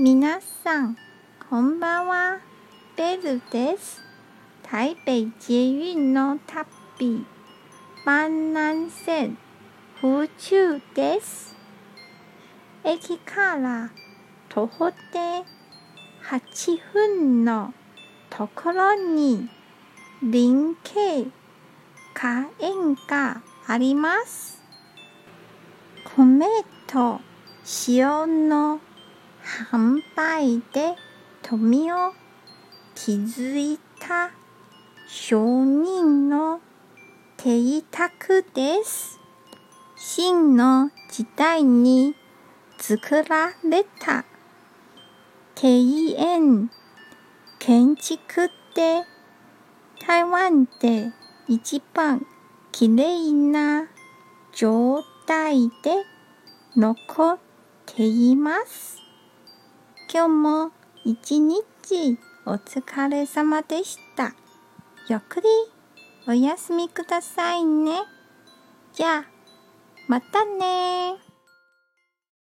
みなさん、こんばんは。ベルです。台北捷運の旅、万南線、府中です。駅から徒歩で8分のところに、林系花園があります。米と塩の販売で富を築いた商人の邸宅です。清の時代に作られた庭園建築で台湾で一番きれいな状態で残っています。今日も一日お疲れ様でした。ゆっくりお休みくださいね。じゃあ、またね。